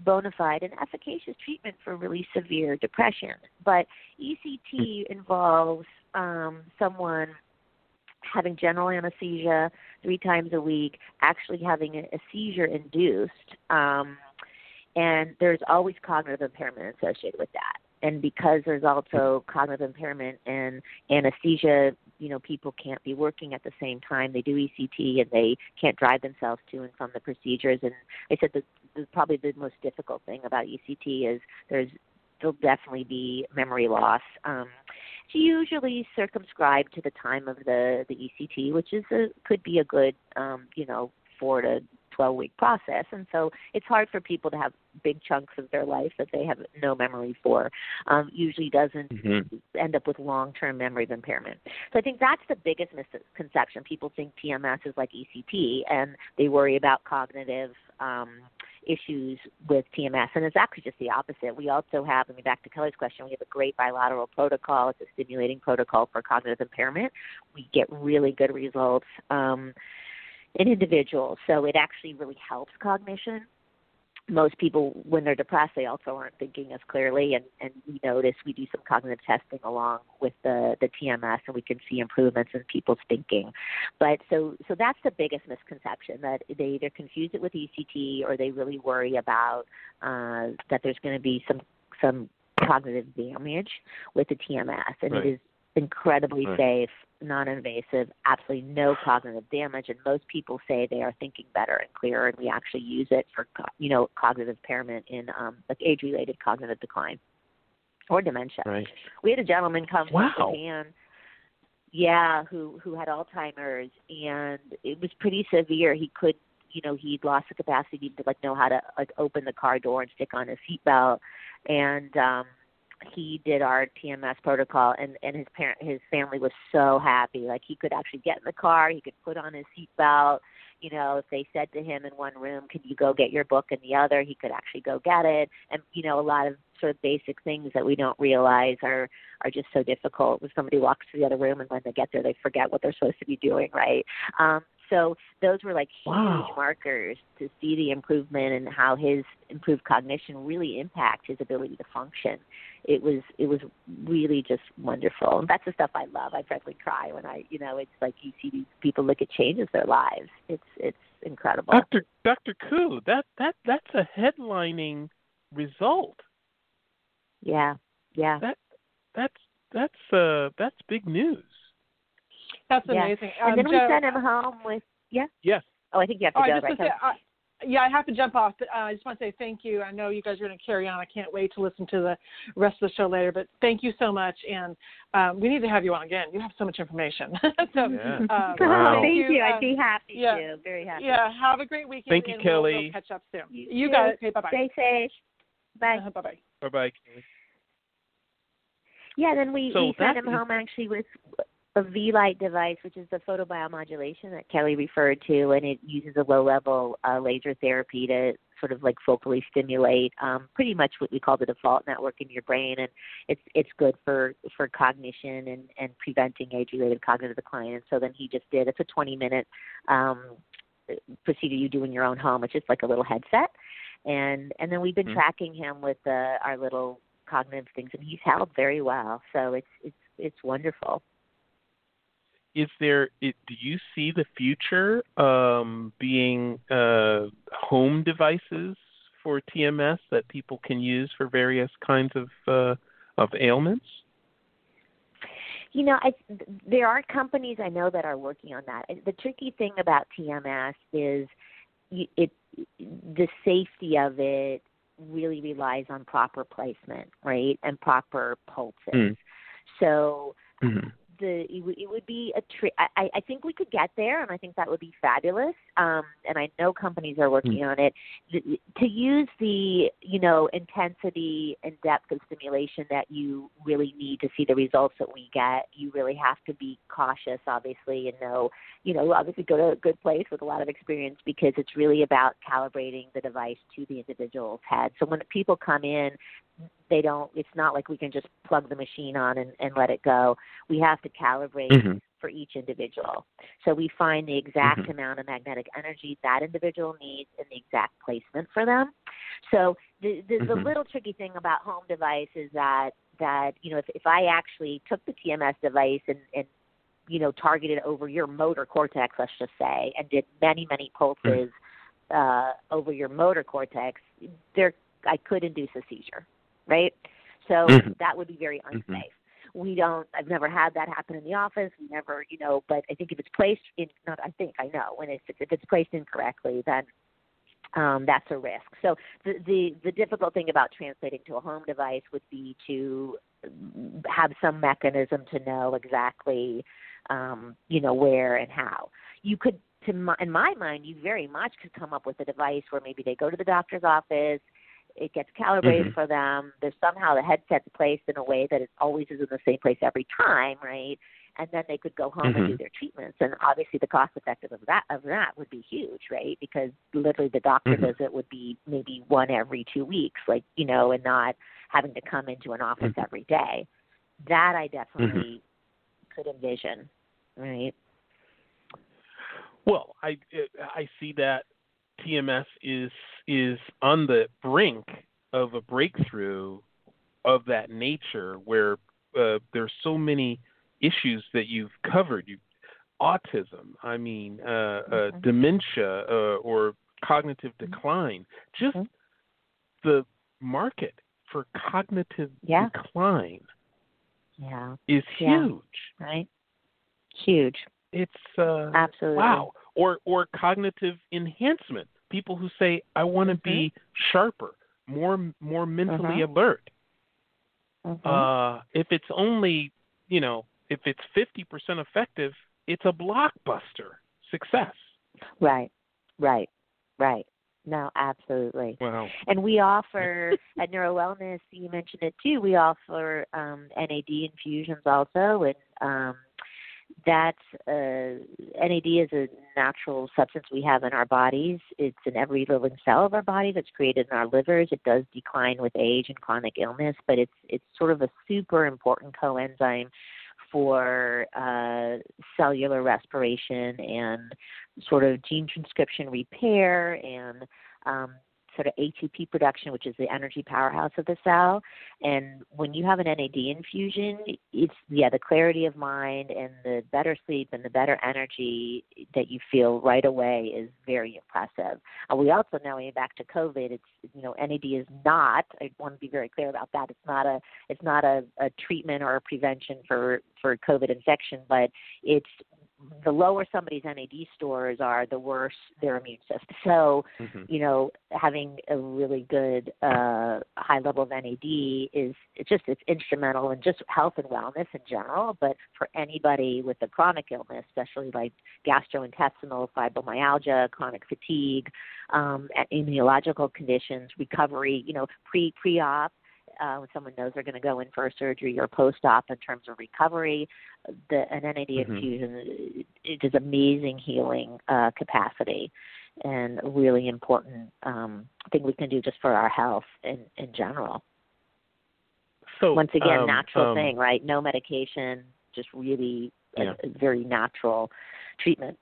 bona fide and efficacious treatment for really severe depression. But ECT involves someone having general anesthesia 3 times a week, actually having a seizure induced, and there's always cognitive impairment associated with that. And because there's also cognitive impairment and anesthesia, you know, people can't be working at the same time. They do ECT and they can't drive themselves to and from the procedures. And I said that probably the most difficult thing about ECT is there'll definitely be memory loss. It's usually circumscribed to the time of the ECT, which could be a good, 4 to 12-week process. And so it's hard for people to have big chunks of their life that they have no memory for. Usually doesn't end up with long-term memory of impairment. So I think that's the biggest misconception. People think TMS is like ECT, and they worry about cognitive issues with TMS, and it's actually just the opposite. We also have, I mean, back to Kelly's question, we have a great bilateral protocol. It's a stimulating protocol for cognitive impairment. We get really good results in individuals, so it actually really helps cognition. Most people, when they're depressed, they also aren't thinking as clearly, and we notice we do some cognitive testing along with the TMS, and we can see improvements in people's thinking. But so that's the biggest misconception, that they either confuse it with ECT or they really worry about that there's going to be some cognitive damage with the TMS, and It is incredibly safe, non-invasive, absolutely no cognitive damage, and most people say they are thinking better and clearer, and we actually use it for, cognitive impairment in like age-related cognitive decline or dementia. Right. We had a gentleman come from Japan, who had Alzheimer's, and it was pretty severe. He could, he'd lost the capacity to know how to open the car door and stick on his seatbelt, and he did our TMS protocol, and his family was so happy. He could actually get in the car, he could put on his seatbelt. If they said to him in one room, could you go get your book in the other, he could actually go get it. And, a lot of sort of basic things that we don't realize are just so difficult when somebody walks to the other room, and when they get there, they forget what they're supposed to be doing, right? So those were huge markers to see the improvement and how his improved cognition really impacts his ability to function. It was really just wonderful. And that's the stuff I love. I frankly cry when it's you see these people it changes their lives. It's incredible. Dr. Koo, that's a headlining result. Yeah. That's big news. That's amazing. Yeah. And then we sent him home with, Oh, I think you have to go. Right? I have to jump off, but I just want to say thank you. I know you guys are going to carry on. I can't wait to listen to the rest of the show later, but thank you so much. And we need to have you on again. You have so much information. Thank you. I'd be happy to. Very happy. Yeah, have a great weekend. Thank you, Kelly. We'll catch up soon. You guys. Okay, bye-bye. Stay safe. Bye. Bye-bye. Bye-bye, Kelly. Yeah, then we sent him home actually with a V-Light device, which is the photobiomodulation that Kelly referred to, and it uses a low-level laser therapy to sort of focally stimulate pretty much what we call the default network in your brain, and it's good for cognition and preventing age-related cognitive decline. And so then he just did, it's a 20-minute procedure you do in your own home. It's just a little headset. And then we've been tracking him with our little cognitive things, and he's held very well. So it's wonderful. Do you see the future being home devices for TMS that people can use for various kinds of ailments? There are companies I know that are working on that. The tricky thing about TMS is the safety of it really relies on proper placement, right, and proper pulses. So it would be a trick. I think we could get there, and I think that would be fabulous. And I know companies are working on it to use the intensity and depth of stimulation that you really need to see the results that we get. You really have to be cautious, obviously, and obviously go to a good place with a lot of experience, because it's really about calibrating the device to the individual's head. So when people come in, it's not like we can just plug the machine on and let it go. We have to calibrate for each individual. So we find the exact amount of magnetic energy that individual needs and the exact placement for them. So the little tricky thing about home device is that if I actually took the TMS device and targeted over your motor cortex, let's just say, and did many, many pulses over your motor cortex, I could induce a seizure. Right? So that would be very unsafe. I've never had that happen in the office. We never, but I think if it's placed if it's placed incorrectly, then that's a risk. So the difficult thing about translating to a home device would be to have some mechanism to know exactly, where and how. You could in my mind, you very much could come up with a device where maybe they go to the doctor's office, it gets calibrated for them. There's somehow the headset's placed in a way that it always is in the same place every time, right? And then they could go home and do their treatments. And obviously the cost effective of that would be huge, right? Because literally the doctor visit would be maybe one every 2 weeks, like, you know, and not having to come into an office every day. That I definitely could envision, right? Well, I see that TMS is on the brink of a breakthrough of that nature, where there's so many issues that you've covered. Autism, I mean, dementia, or cognitive decline, just the market for cognitive decline is huge. Right? Huge. It's absolutely wow. Or cognitive enhancement. People who say, I want to be sharper, more mentally alert. If it's only, you know, if it's 50% effective, it's a blockbuster success. Right. No, absolutely. Wow. And we offer at Neuro Wellness, you mentioned it too, we offer NAD infusions also, and that's NAD is a natural substance we have in our bodies. It's in every living cell of our bodies. It's created in our livers. It does decline with age and chronic illness, but it's sort of a super important coenzyme for cellular respiration and sort of gene transcription repair and sort of ATP production, which is the energy powerhouse of the cell. And when you have an NAD infusion, it's the clarity of mind and the better sleep and the better energy that you feel right away is very impressive. And we also know, back to COVID, it's, you know, NAD is not, I want to be very clear about that, it's not a treatment or a prevention for COVID infection, but it's, the lower somebody's NAD stores are, the worse their immune system. So, you know, having a really good high level of NAD is instrumental in just health and wellness in general. But for anybody with a chronic illness, especially like gastrointestinal, fibromyalgia, chronic fatigue, immunological conditions, recovery, you know, pre-op, when someone knows they're going to go in for a surgery or post-op in terms of recovery, an NAD infusion, it is amazing healing capacity and a really important thing we can do just for our health in general. So once again, natural thing, right? No medication, just really a very natural treatment.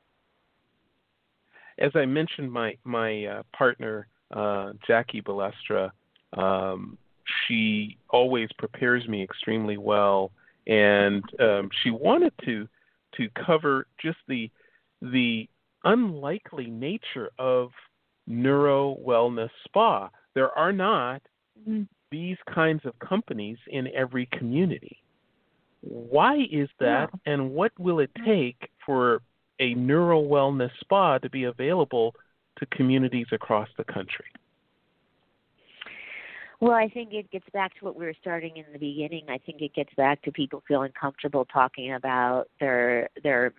As I mentioned, my partner, Jackie Balestra, she always prepares me extremely well, and she wanted to cover just the unlikely nature of Neuro Wellness Spa. There are not these kinds of companies in every community. Why is that, and what will it take for a Neuro Wellness Spa to be available to communities across the country? Well, I think it gets back to what we were starting in the beginning. I think it gets back to people feeling comfortable talking about their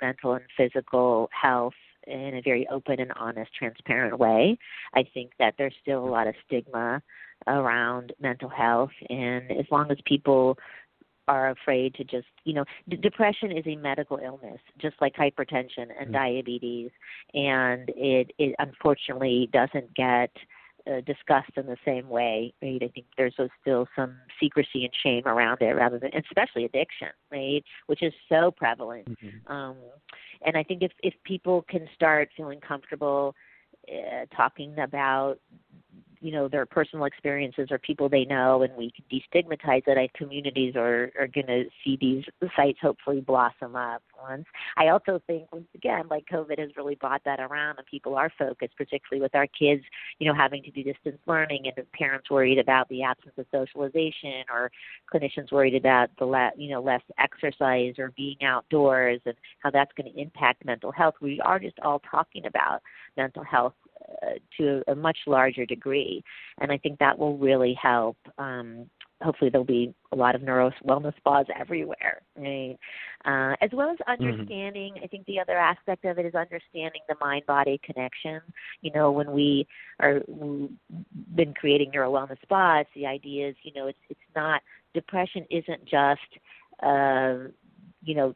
mental and physical health in a very open and honest, transparent way. I think that there's still a lot of stigma around mental health, and as long as people are afraid to just, you know, depression is a medical illness, just like hypertension and diabetes, and it unfortunately doesn't get discussed in the same way, right? I think there's still some secrecy and shame around it, rather than, especially addiction, right, which is so prevalent. And I think if people can start feeling comfortable talking about, you know, their personal experiences or people they know, and we can destigmatize it, communities are going to see these sites hopefully blossom up once. I also think, once again, like COVID has really brought that around, and people are focused, particularly with our kids, you know, having to do distance learning, and parents worried about the absence of socialization, or clinicians worried about less exercise or being outdoors and how that's going to impact mental health. We are just all talking about mental health to a much larger degree, and I think that will really help hopefully there'll be a lot of neuro wellness spas everywhere, right? As well as understanding, I think the other aspect of it is understanding the mind-body connection. You know, when we are we've been creating neuro wellness spas, the idea is, you know, it's not, depression isn't just, you know,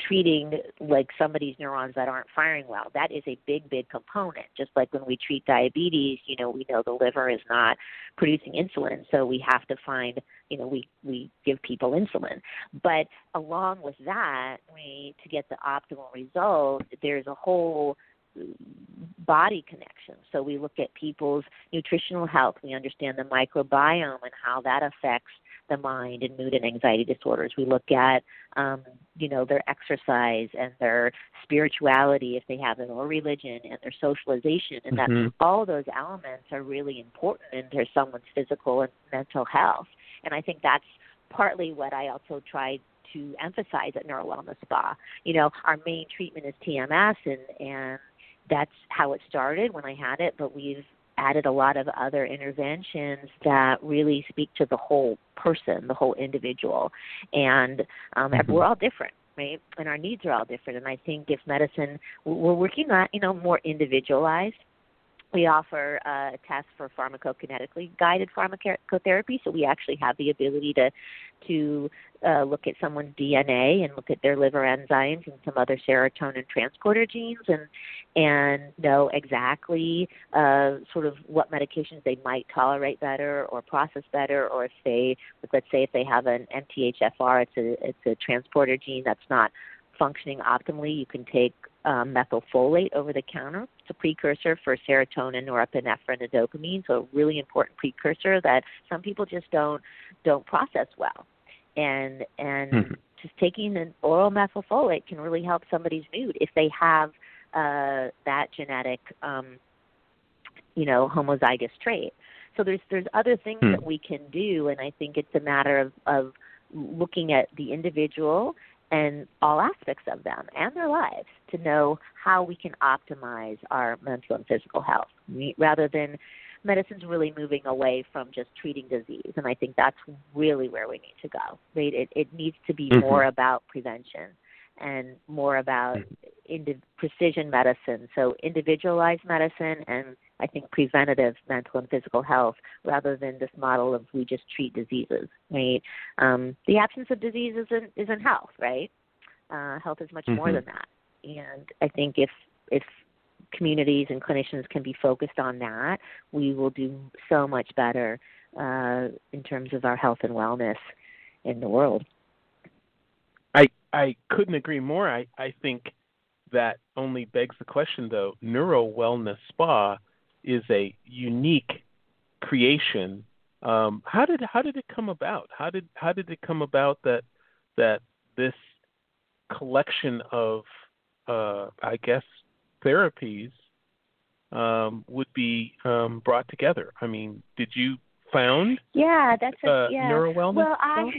treating like somebody's neurons that aren't firing well. That is a big, big component. Just like when we treat diabetes, you know, we know the liver is not producing insulin, so we have to find, you know, we give people insulin. But along with that, to get the optimal result, there's a whole body connection. So we look at people's nutritional health. We understand the microbiome and how that affects the mind and mood and anxiety disorders. We look at, you know, their exercise and their spirituality if they have it, or religion, and their socialization, and that all those elements are really important into someone's physical and mental health. And I think that's partly what I also tried to emphasize at Neuro Wellness Spa. You know, our main treatment is TMS, and that's how it started when I had it, but we've added a lot of other interventions that really speak to the whole person, the whole individual. And we're all different, right? And our needs are all different. And I think if medicine, we're working on, you know, more individualized. We offer a test for pharmacokinetically guided pharmacotherapy, so we actually have the ability to look at someone's DNA and look at their liver enzymes and some other serotonin transporter genes and know exactly sort of what medications they might tolerate better or process better, or if they, let's say if they have an MTHFR, it's a transporter gene that's not functioning optimally, you can take methylfolate over the counter. It's a precursor for serotonin, norepinephrine, and dopamine, so a really important precursor that some people just don't process well. And just taking an oral methylfolate can really help somebody's mood if they have that genetic, you know, homozygous trait. So there's other things that we can do, and I think it's a matter of looking at the individual and all aspects of them and their lives to know how we can optimize our mental and physical health, rather than medicine's really moving away from just treating disease. And I think that's really where we need to go. Right? It needs to be more about prevention and more about precision medicine, so individualized medicine, and I think preventative mental and physical health, rather than this model of we just treat diseases, right? The absence of disease isn't health, right? Health is much more than that. And I think if communities and clinicians can be focused on that, we will do so much better in terms of our health and wellness in the world. I couldn't agree more. I think that only begs the question, though. Neuro Wellness Spa is a unique creation. How did it come about? How did it come about that this collection of I guess therapies would be brought together? I mean, did you found Neuro Wellness Spa?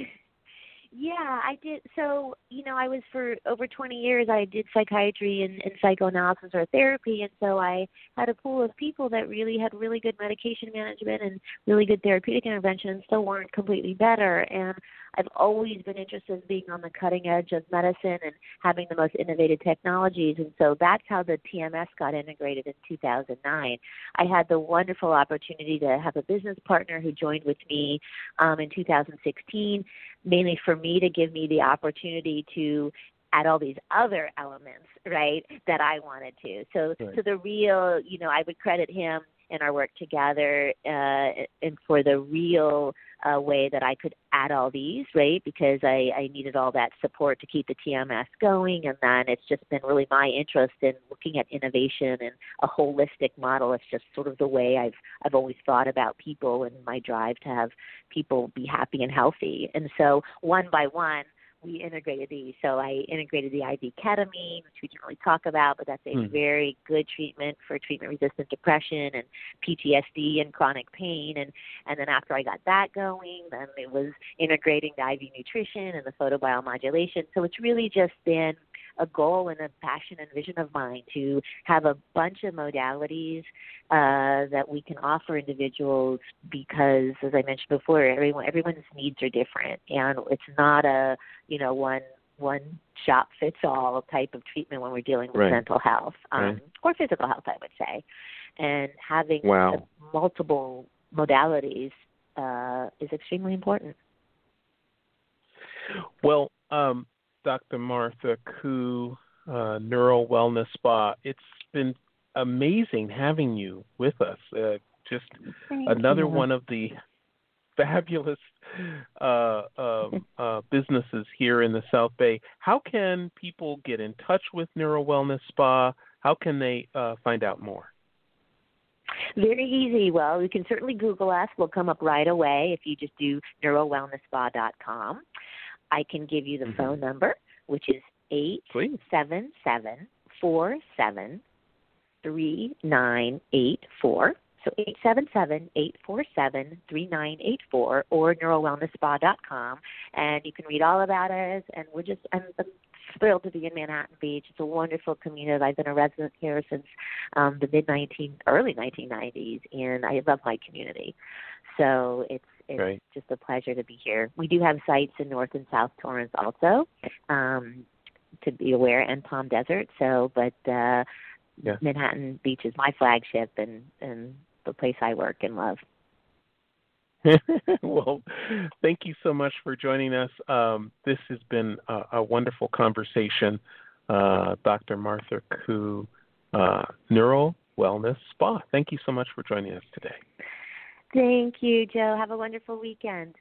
Yeah, I did. So, you know, I was for over 20 years, I did psychiatry and psychoanalysis or therapy. And so I had a pool of people that really had really good medication management and really good therapeutic intervention and still weren't completely better. And I've always been interested in being on the cutting edge of medicine and having the most innovative technologies. And so that's how the TMS got integrated in 2009. I had the wonderful opportunity to have a business partner who joined with me in 2016, mainly for me to give me the opportunity to add all these other elements, right, that I wanted to. So the real, you know, I would credit him and our work together and for the real way that I could add all these, right, because I needed all that support to keep the TMS going. And then it's just been really my interest in looking at innovation and a holistic model. It's just sort of the way I've always thought about people and my drive to have people be happy and healthy. And so one by one, we integrated these. So I integrated the IV ketamine, which we didn't really talk about, but that's a very good treatment for treatment-resistant depression and PTSD and chronic pain. And then after I got that going, then it was integrating the IV nutrition and the photobiomodulation. So it's really just been a goal and a passion and vision of mine to have a bunch of modalities that we can offer individuals because, as I mentioned before, everyone's needs are different, and it's not a, you know, one shop fits all type of treatment when we're dealing with mental health or physical health, I would say. And having multiple modalities is extremely important. Well, Dr. Martha Koo, Neuro Wellness Spa, it's been amazing having you with us. Just another one of the fabulous businesses here in the South Bay. How can people get in touch with Neuro Wellness Spa? How can they find out more? Very easy. Well, you can certainly Google us. We'll come up right away if you just do neurowellnessspa.com. I can give you the phone number, which is 877-473-984. So 877-847-3984 or neurowellnessspa.com. And you can read all about us. And we're just I'm thrilled to be in Manhattan Beach. It's a wonderful community. I've been a resident here since the early 1990s, and I love my community. So it's just a pleasure to be here. We do have sites in North and South Torrance also, to be aware, and Palm Desert. So, but Manhattan Beach is my flagship and the place I work and love. Well, thank you so much for joining us. This has been a wonderful conversation. Dr. Martha Koo, Neuro Wellness Spa. Thank you so much for joining us today. Thank you, Joe. Have a wonderful weekend.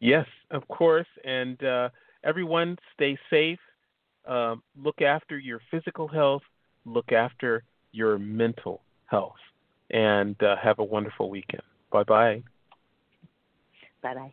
Yes, of course. And everyone, stay safe. Look after your physical health. Look after your mental health. And have a wonderful weekend. Bye-bye. Bye-bye.